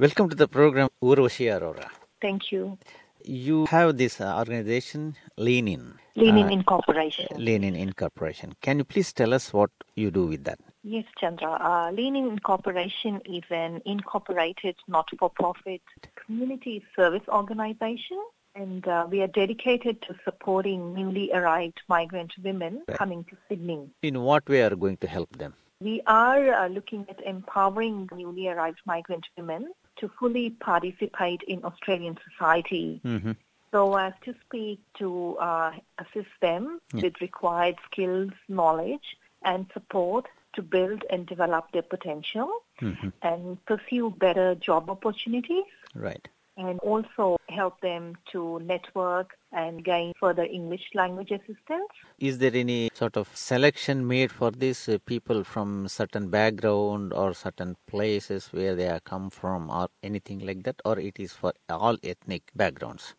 Welcome to the program, Urvashi Arora. Thank you. You have this organization, Lean In. Lean In Incorporation. Lean In Incorporation. Can you please tell us what you do with that? Yes, Chandra. Lean In Incorporation is an incorporated, not-for-profit community service organization. And we are dedicated to supporting newly arrived migrant women coming to Sydney. In what way are you going to help them? We are looking at empowering newly arrived migrant women to fully participate in Australian society, mm-hmm. so as to speak, to assist them with required skills, knowledge and support to build and develop their potential mm-hmm. and pursue better job opportunities. Right. And also help them to network and gain further English language assistance. Is there any sort of selection made for these people from certain background or certain places where they are come from or anything like that? Or it is for all ethnic backgrounds?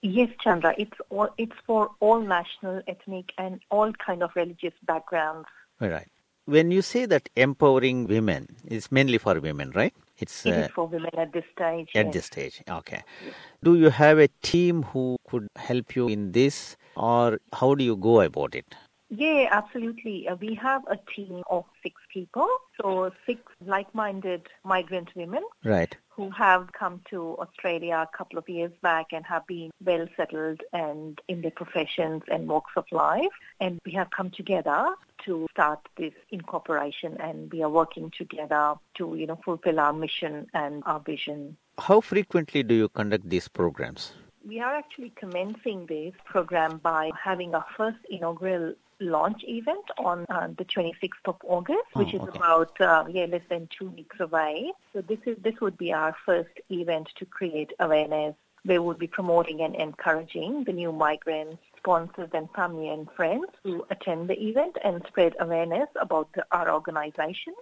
Yes, Chandra. It's for all national, ethnic and all kind of religious backgrounds. Right. When you say that empowering women, it's mainly for women, right? It is for women at this stage. Okay. Yes. Do you have a team who could help you in this, or how do you go about it? Yeah, absolutely. We have a team of 6 people, so 6 like-minded migrant women who have come to Australia a couple of years back and have been well settled and in their professions and walks of life. And we have come together to start this incorporation, and we are working together to, you know, fulfill our mission and our vision. How frequently do you conduct these programs? We are actually commencing this program by having our first inaugural launch event on the 26th of August, which is about less than 2 weeks away. So this would be our first event to create awareness. They would be promoting and encouraging the new migrants, sponsors and family and friends to attend the event and spread awareness about our organization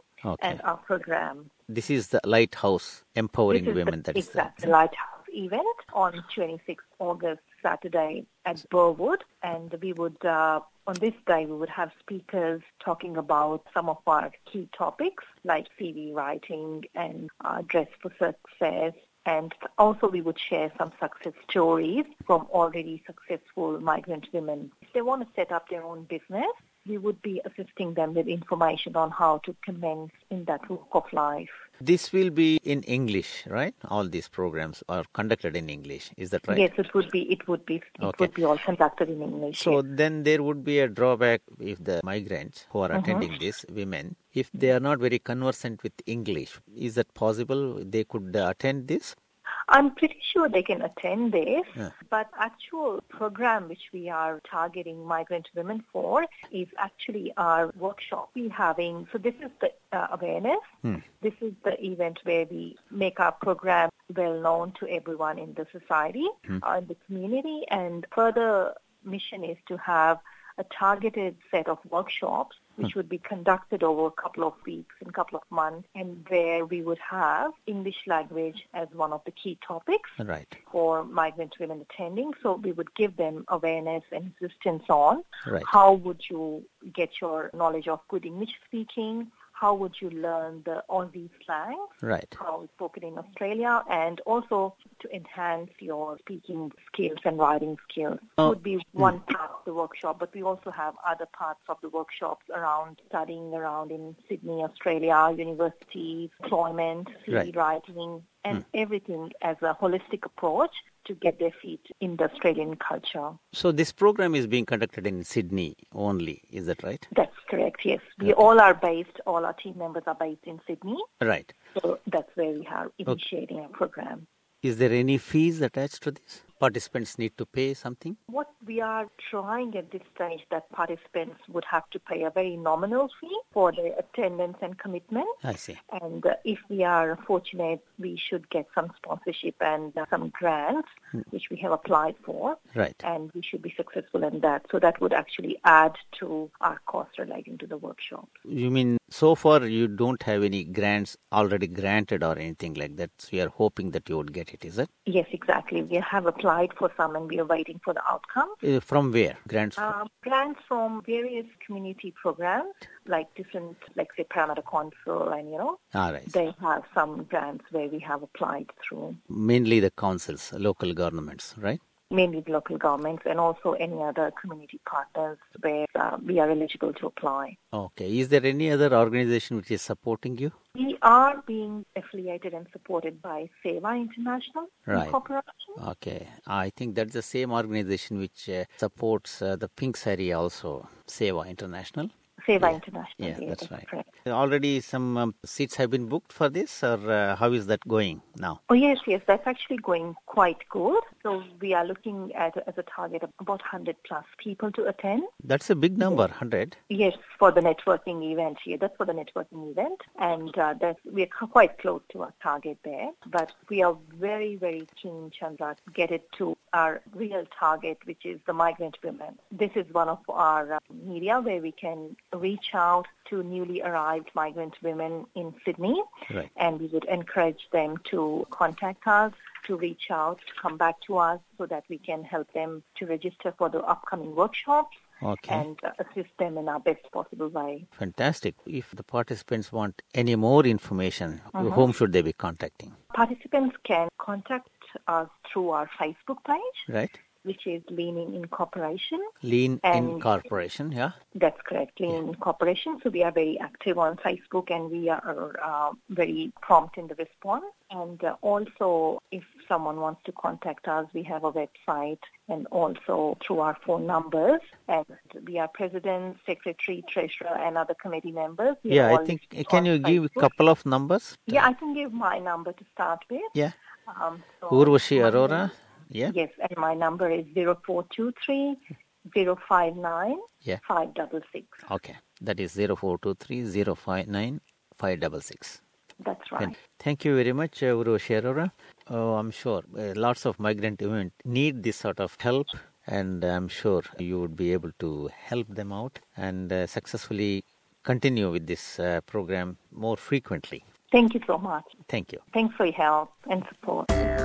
and our program. This is the Light House, empowering women. Exactly, Light House event on 26th August, Saturday at Burwood, and we would on this day we would have speakers talking about some of our key topics like CV writing and dress for success, and also we would share some success stories from already successful migrant women. If they want to set up their own business, we would be assisting them with information on how to commence in that walk of life. This will be in English, right? All these programs are conducted in English. Is that right? Yes, it would be. It would be all conducted in English. So then there would be a drawback if the migrants who are attending this, women, if they are not very conversant with English. Is that possible? They could attend this? I'm pretty sure they can attend this, but actual program which we are targeting migrant women for is actually our workshop we're having. So this is the awareness. This is the event where we make our program well known to everyone in the society, in the community, and further mission is to have a targeted set of workshops which would be conducted over a couple of weeks and a couple of months, and where we would have English language as one of the key topics for migrant women attending. So we would give them awareness and assistance on how would you get your knowledge of good English speaking, how would you learn the Aussie slang, how it's spoken in Australia, and also to enhance your speaking skills and writing skills. It would be one part of the workshop, but we also have other parts of the workshops around studying around in Sydney, Australia, university, employment, CV writing, and everything as a holistic approach to get their feet in the Australian culture. So this program is being conducted in Sydney only, is that right? That's correct, yes. We all our team members are based in Sydney. Right. So that's where we are initiating our program. Is there any fees attached to this? Participants need to pay something? What we are trying at this stage that participants would have to pay a very nominal fee for their attendance and commitment. I see. And if we are fortunate, we should get some sponsorship and some grants, which we have applied for. Right. And we should be successful in that. So that would actually add to our cost relating to the workshop. You mean So far, you don't have any grants already granted or anything like that. So you are hoping that you would get it, is it? Yes, exactly. We have applied for some and we are waiting for the outcome. From where? Grants from? Grants from various community programs, like different, like say, Parramatta Council and, you know, they have some grants where we have applied through. Mainly the councils, local governments, right? Mainly the local governments and also any other community partners where we are eligible to apply. Okay. Is there any other organization which is supporting you? We are being affiliated and supported by SEVA International Incorporation. Okay. I think that's the same organization which supports the Pink Sari also, SEVA International. SEVA International. Yeah, that's right. Correct. Already some seats have been booked for this, or how is that going now? Oh, yes, that's actually going quite good. So we are looking at, as a target, about 100 plus people to attend. That's a big number, 100? Yes, for the networking event here. That's for the networking event. And we're quite close to our target there. But we are very, very keen, Chandra, to get it to our real target, which is the migrant women. This is one of our media where we can reach out to newly arrived migrant women in Sydney, and we would encourage them to contact us, to reach out, to come back to us so that we can help them to register for the upcoming workshops. Okay. And assist them in our best possible way. Fantastic. If the participants want any more information, whom should they be contacting? Participants can contact us through our Facebook page. Right. Which is Lean In Incorporation. Lean In Incorporation, yeah? That's correct, Lean In Incorporation. So we are very active on Facebook and we are very prompt in the response. And also, if someone wants to contact us, we have a website and also through our phone numbers. And we are president, secretary, treasurer, and other committee members. I think, can you give a couple of numbers? Yeah, I can give my number to start with. Yeah. So Urvashi Arora. Yeah. Yes, and my number is 0423 059 566. Okay, that is 0423 059 566. That's right. And thank you very much, Urvashi Arora. Oh, I'm sure lots of migrant women need this sort of help, and I'm sure you would be able to help them out and successfully continue with this program more frequently. Thank you so much. Thank you. Thanks for your help and support.